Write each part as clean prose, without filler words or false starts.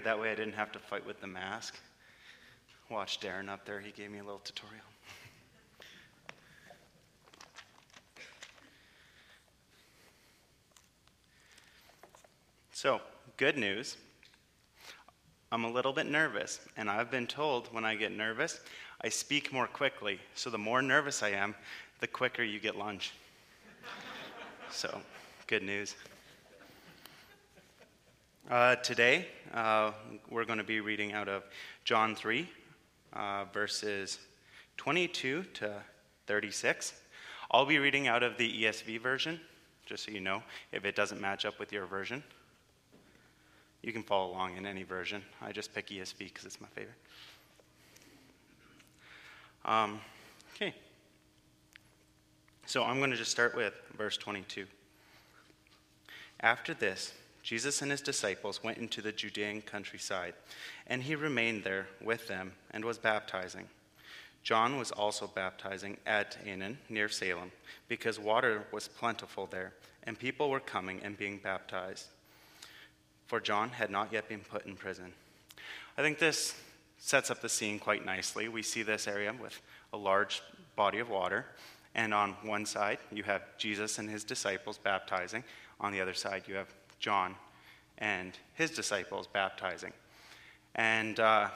That way I didn't have to fight with the mask. Watch Darren up there. He gave me a little tutorial. So, good news. I'm a little bit nervous, and I've been told when I get nervous, I speak more quickly. So the more nervous I am, the quicker you get lunch. So, good news. Today, we're going to be reading out of John 3, verses 22 to 36. I'll be reading out of the ESV version, just so you know, if it doesn't match up with your version. You can follow along in any version. I just pick ESV because it's my favorite. Okay. So I'm going to just start with verse 22. After this, Jesus and his disciples went into the Judean countryside, and he remained there with them and was baptizing. John was also baptizing at Aenon, near Salim, because water was plentiful there, and people were coming and being baptized. For John had not yet been put in prison. I think this sets up the scene quite nicely. We see this area with a large body of water, and on one side you have Jesus and his disciples baptizing. On the other side you have John and his disciples baptizing. And I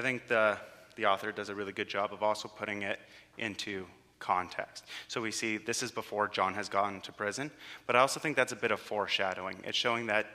think the author does a really good job of also putting it into context. So we see this is before John has gone to prison, but I also think that's a bit of foreshadowing. It's showing that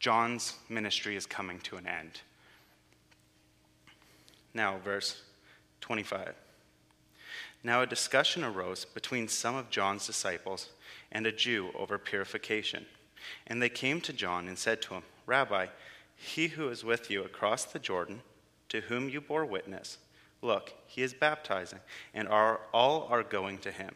John's ministry is coming to an end. Now, verse 25. Now a discussion arose between some of John's disciples and a Jew over purification. And they came to John and said to him, "Rabbi, he who is with you across the Jordan, to whom you bore witness, look, he is baptizing, and all are going to him."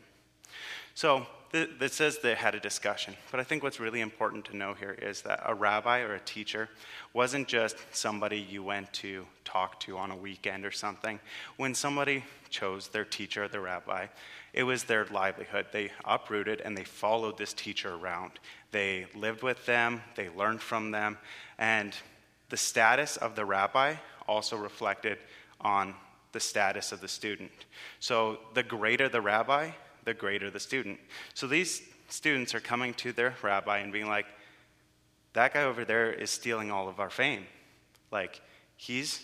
So it says they had a discussion, but I think what's really important to know here is that a rabbi or a teacher wasn't just somebody you went to talk to on a weekend or something. When somebody chose their teacher, the rabbi, it was their livelihood. They uprooted and they followed this teacher around. They lived with them, they learned from them, and the status of the rabbi also reflected on the status of the student. So the greater the rabbi, the greater the student. So these students are coming to their rabbi and being like, that guy over there is stealing all of our fame. Like, he's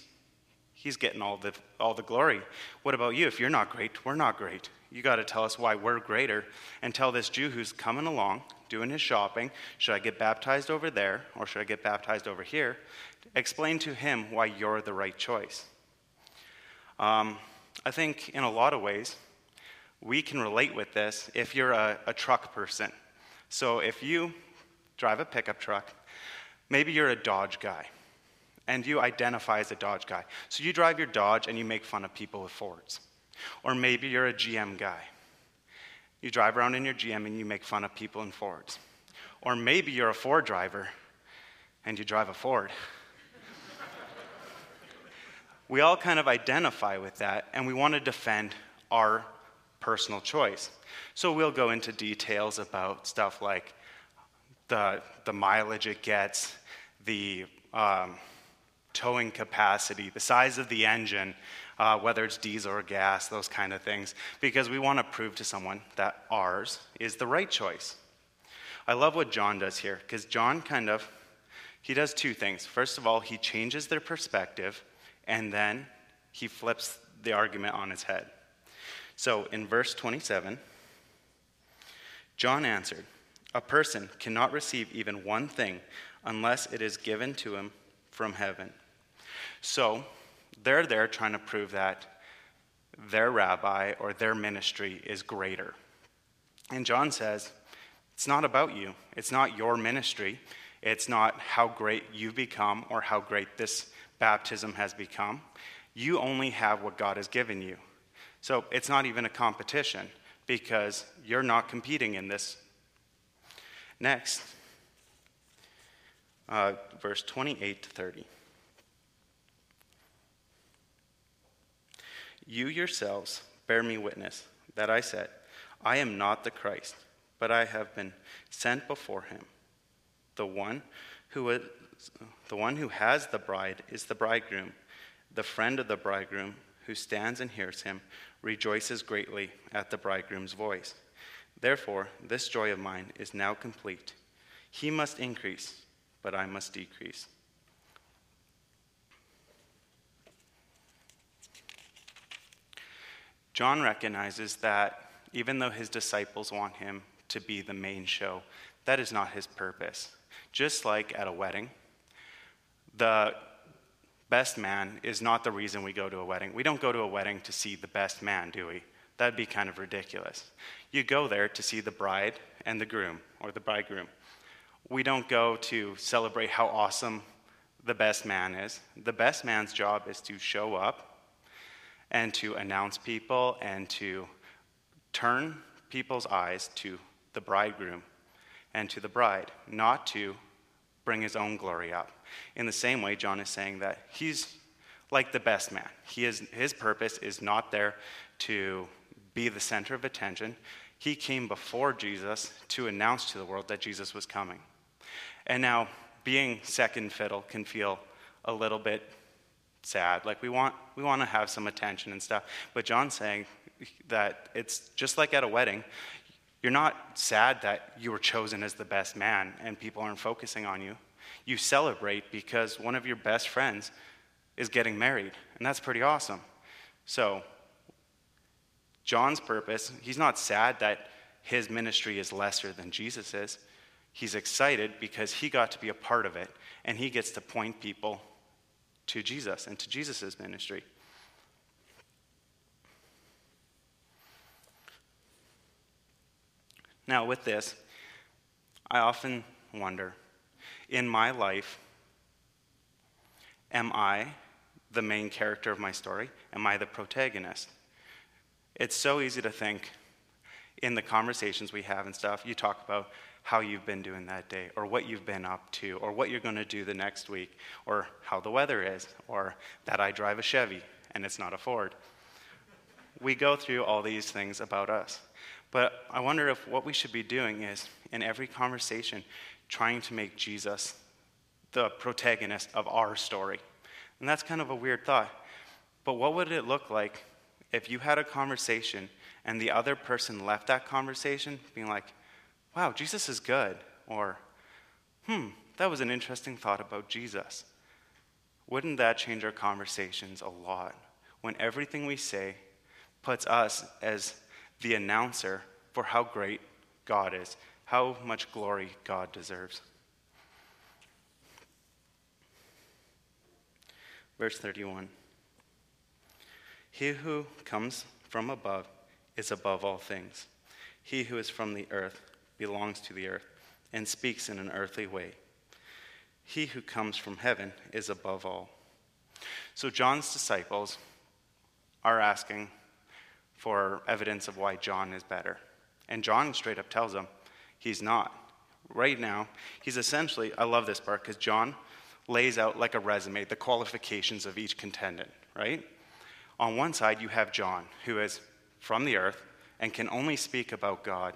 getting all the glory. What about you? If you're not great, we're not great. You got to tell us why we're greater, and tell this Jew who's coming along, doing his shopping, should I get baptized over there or should I get baptized over here? Explain to him why you're the right choice. I think in a lot of ways, we can relate with this if you're a truck person. So if you drive a pickup truck, maybe you're a Dodge guy, and you identify as a Dodge guy. So you drive your Dodge and you make fun of people with Fords. Or maybe you're a GM guy. You drive around in your GM and you make fun of people in Fords. Or maybe you're a Ford driver and you drive a Ford. We all kind of identify with that, and we want to defend our personal choice. So we'll go into details about stuff like the mileage it gets, the towing capacity, the size of the engine, whether it's diesel or gas, those kind of things, because we want to prove to someone that ours is the right choice. I love what John does here, because John he does two things. First of all, he changes their perspective, and then he flips the argument on its head. So in verse 27, John answered, "A person cannot receive even one thing unless it is given to him from heaven." So they're there trying to prove that their rabbi or their ministry is greater. And John says, it's not about you. It's not your ministry. It's not how great you've become or how great this baptism has become. You only have what God has given you. So it's not even a competition, because you're not competing in this. Next, verse 28 to 30. "You yourselves bear me witness that I said, I am not the Christ, but I have been sent before him. The one who the one who has the bride is the bridegroom. The friend of the bridegroom, who stands and hears him, rejoices greatly at the bridegroom's voice. Therefore, this joy of mine is now complete. He must increase, but I must decrease. John recognizes that even though his disciples want him to be the main show, that is not his purpose. Just like at a wedding, the best man is not the reason we go to a wedding. We don't go to a wedding to see the best man, do we? That'd be kind of ridiculous. You go there to see the bride and the groom, or the bridegroom. We don't go to celebrate how awesome the best man is. The best man's job is to show up and to announce people and to turn people's eyes to the bridegroom and to the bride, not to bring his own glory up. In the same way, John is saying that he's like the best man. His purpose is not there to be the center of attention. He came before Jesus to announce to the world that Jesus was coming. And now, being second fiddle can feel a little bit sad. Like, we want to have some attention and stuff. But John's saying that it's just like at a wedding. You're not sad that you were chosen as the best man and people aren't focusing on you. You celebrate because one of your best friends is getting married, and that's pretty awesome. So John's purpose, he's not sad that his ministry is lesser than Jesus's. He's excited because he got to be a part of it, and he gets to point people to Jesus and to Jesus's ministry. Now, with this, I often wonder, in my life, am I the main character of my story? Am I the protagonist? It's so easy to think in the conversations we have and stuff, you talk about how you've been doing that day, or what you've been up to, or what you're going to do the next week, or how the weather is, or that I drive a Chevy and it's not a Ford. We go through all these things about us. But I wonder if what we should be doing is, in every conversation, trying to make Jesus the protagonist of our story. And that's kind of a weird thought. But what would it look like if you had a conversation and the other person left that conversation being like, wow, Jesus is good, or, that was an interesting thought about Jesus. Wouldn't that change our conversations a lot when everything we say puts us as the announcer for how great God is, how much glory God deserves? Verse 31. He who comes from above is above all things. He who is from the earth belongs to the earth and speaks in an earthly way. He who comes from heaven is above all. So John's disciples are asking for evidence of why John is better. And John straight up tells them, he's not. Right now, he's essentially, I love this part, because John lays out like a resume, the qualifications of each contendant, right? On one side, you have John, who is from the earth and can only speak about God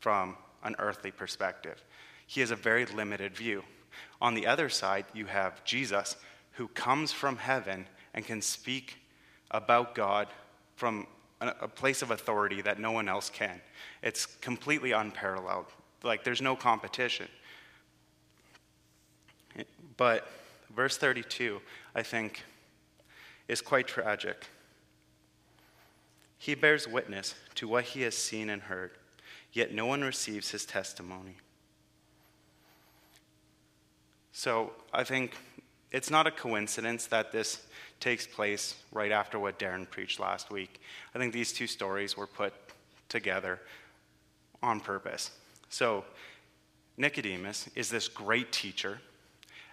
from an earthly perspective. He has a very limited view. On the other side, you have Jesus, who comes from heaven and can speak about God from a place of authority that no one else can. It's completely unparalleled. Like, there's no competition. But verse 32, I think, is quite tragic. He bears witness to what he has seen and heard, yet no one receives his testimony. So I think it's not a coincidence that this takes place right after what Darren preached last week. I think these two stories were put together on purpose. So Nicodemus is this great teacher,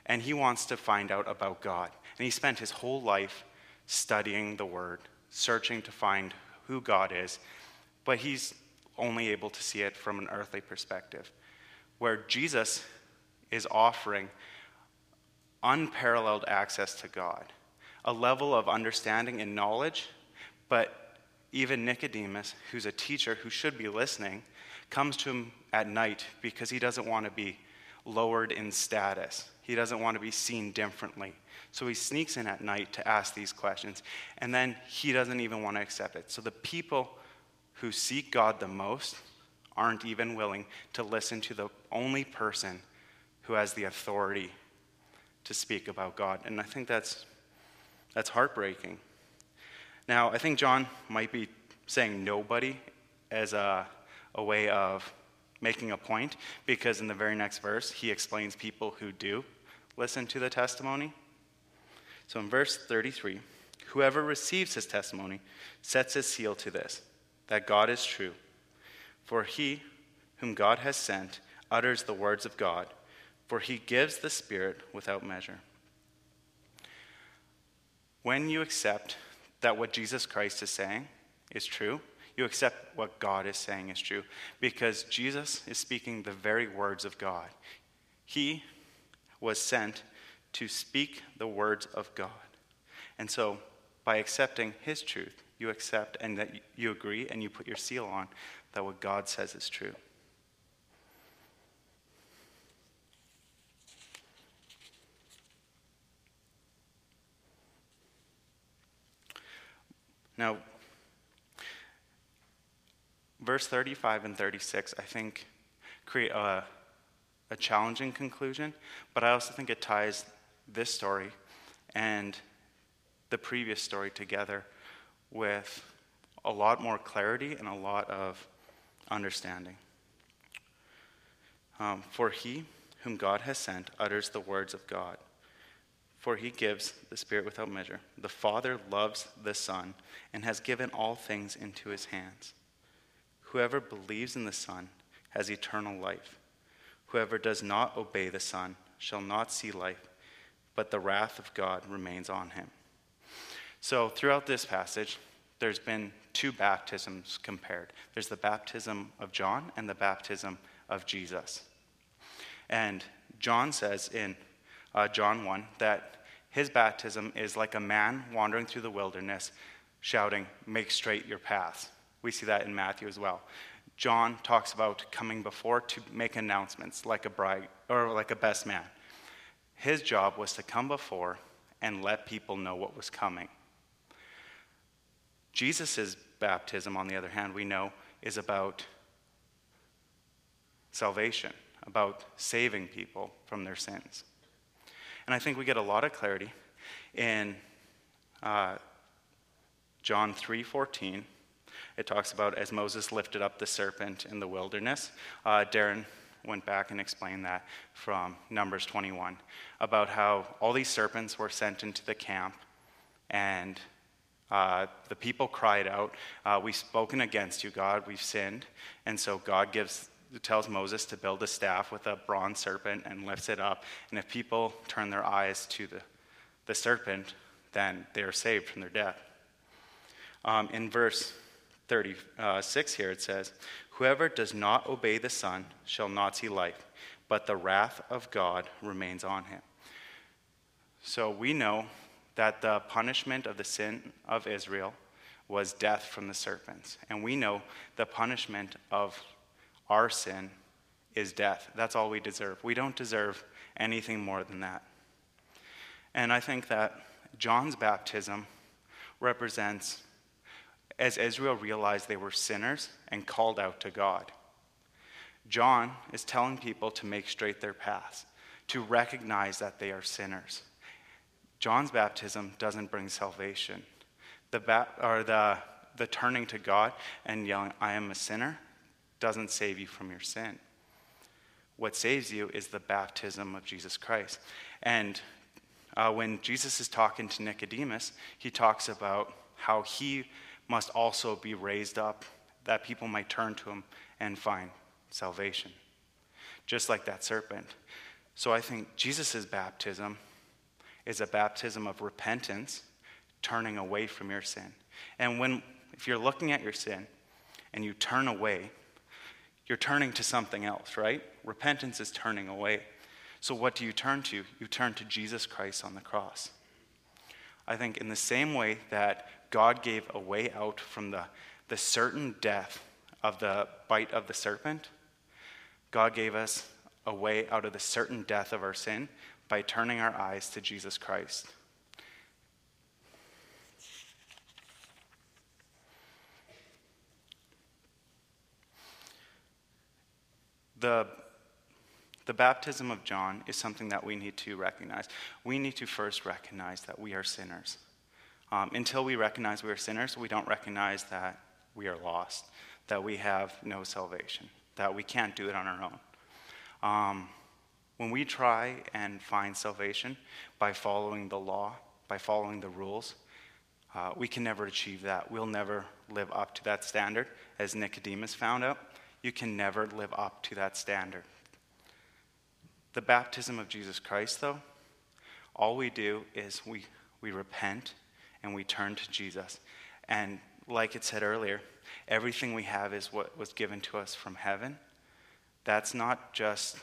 and he wants to find out about God. And he spent his whole life studying the Word, searching to find who God is, but he's only able to see it from an earthly perspective, where Jesus is offering unparalleled access to God, a level of understanding and knowledge, but even Nicodemus, who's a teacher who should be listening, comes to him at night because he doesn't want to be lowered in status. He doesn't want to be seen differently. So he sneaks in at night to ask these questions, and then he doesn't even want to accept it. So the people who seek God the most aren't even willing to listen to the only person who has the authority to speak about God. And I think that's heartbreaking. Now, I think John might be saying nobody as a way of making a point, because in the very next verse, he explains people who do listen to the testimony. So in verse 33, whoever receives his testimony sets his seal to this, that God is true. For he whom God has sent utters the words of God, for he gives the Spirit without measure. When you accept that what Jesus Christ is saying is true, you accept what God is saying is true, because Jesus is speaking the very words of God. He was sent to speak the words of God. And so by accepting his truth, you accept and that you agree and you put your seal on that what God says is true. Now, verse 35 and 36, I think, create a challenging conclusion, but I also think it ties this story and the previous story together with a lot more clarity and a lot of understanding. For he whom God has sent utters the words of God, for he gives the Spirit without measure. The Father loves the Son and has given all things into his hands. Whoever believes in the Son has eternal life. Whoever does not obey the Son shall not see life, but the wrath of God remains on him. So throughout this passage, there's been two baptisms compared. There's the baptism of John and the baptism of Jesus. And John says in John 1 that his baptism is like a man wandering through the wilderness shouting, "Make straight your paths." We see that in Matthew as well. John talks about coming before to make announcements like a bride or like a best man. His job was to come before and let people know what was coming. Jesus' baptism, on the other hand, we know is about salvation, about saving people from their sins. And I think we get a lot of clarity in John 3:14. It talks about as Moses lifted up the serpent in the wilderness. Darren went back and explained that from Numbers 21, about how all these serpents were sent into the camp, and the people cried out, "We've spoken against you, God, we've sinned." And so God tells Moses to build a staff with a bronze serpent and lifts it up. And if people turn their eyes to the serpent, then they are saved from their death. In verse 36 here it says, "Whoever does not obey the Son shall not see life, but the wrath of God remains on him." So we know that the punishment of the sin of Israel was death from the serpents. And we know the punishment of our sin is death. That's all we deserve. We don't deserve anything more than that. And I think that John's baptism represents as Israel realized they were sinners and called out to God. John is telling people to make straight their paths, to recognize that they are sinners. John's baptism doesn't bring salvation. The turning to God and yelling, "I am a sinner," doesn't save you from your sin. What saves you is the baptism of Jesus Christ. And when Jesus is talking to Nicodemus, he talks about how he must also be raised up, that people might turn to him and find salvation, just like that serpent. So I think Jesus' baptism is a baptism of repentance, turning away from your sin. And if you're looking at your sin and you turn away, you're turning to something else, right? Repentance is turning away. So what do you turn to? You turn to Jesus Christ on the cross. I think in the same way that God gave a way out from the certain death of the bite of the serpent, God gave us a way out of the certain death of our sin by turning our eyes to Jesus Christ. The baptism of John is something that we need to recognize. We need to first recognize that we are sinners. Until we recognize we are sinners, we don't recognize that we are lost, that we have no salvation, that we can't do it on our own. When we try and find salvation by following the law, by following the rules, we can never achieve that. We'll never live up to that standard. As Nicodemus found out, you can never live up to that standard. The baptism of Jesus Christ, though, all we do is we repent and we turn to Jesus. And like it said earlier, everything we have is what was given to us from heaven. That's not just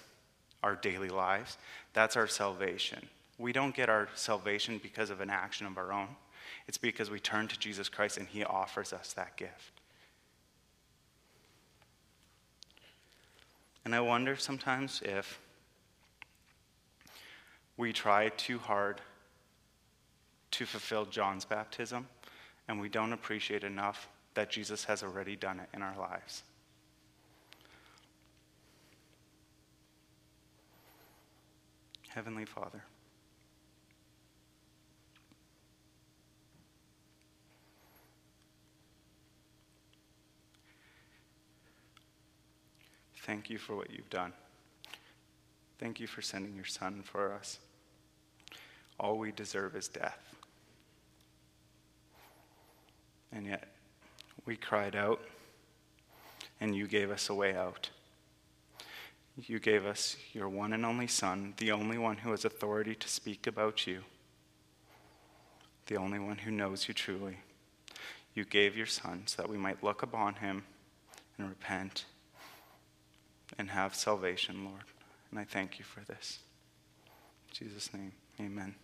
our daily lives. That's our salvation. We don't get our salvation because of an action of our own. It's because we turn to Jesus Christ and he offers us that gift. And I wonder sometimes if we try too hard to fulfill John's baptism, and we don't appreciate enough that Jesus has already done it in our lives. Heavenly Father, thank you for what you've done. Thank you for sending your Son for us. All we deserve is death. And yet, we cried out, and you gave us a way out. You gave us your one and only Son, the only one who has authority to speak about you, the only one who knows you truly. You gave your Son so that we might look upon him and repent and have salvation, Lord. And I thank you for this. In Jesus' name, amen.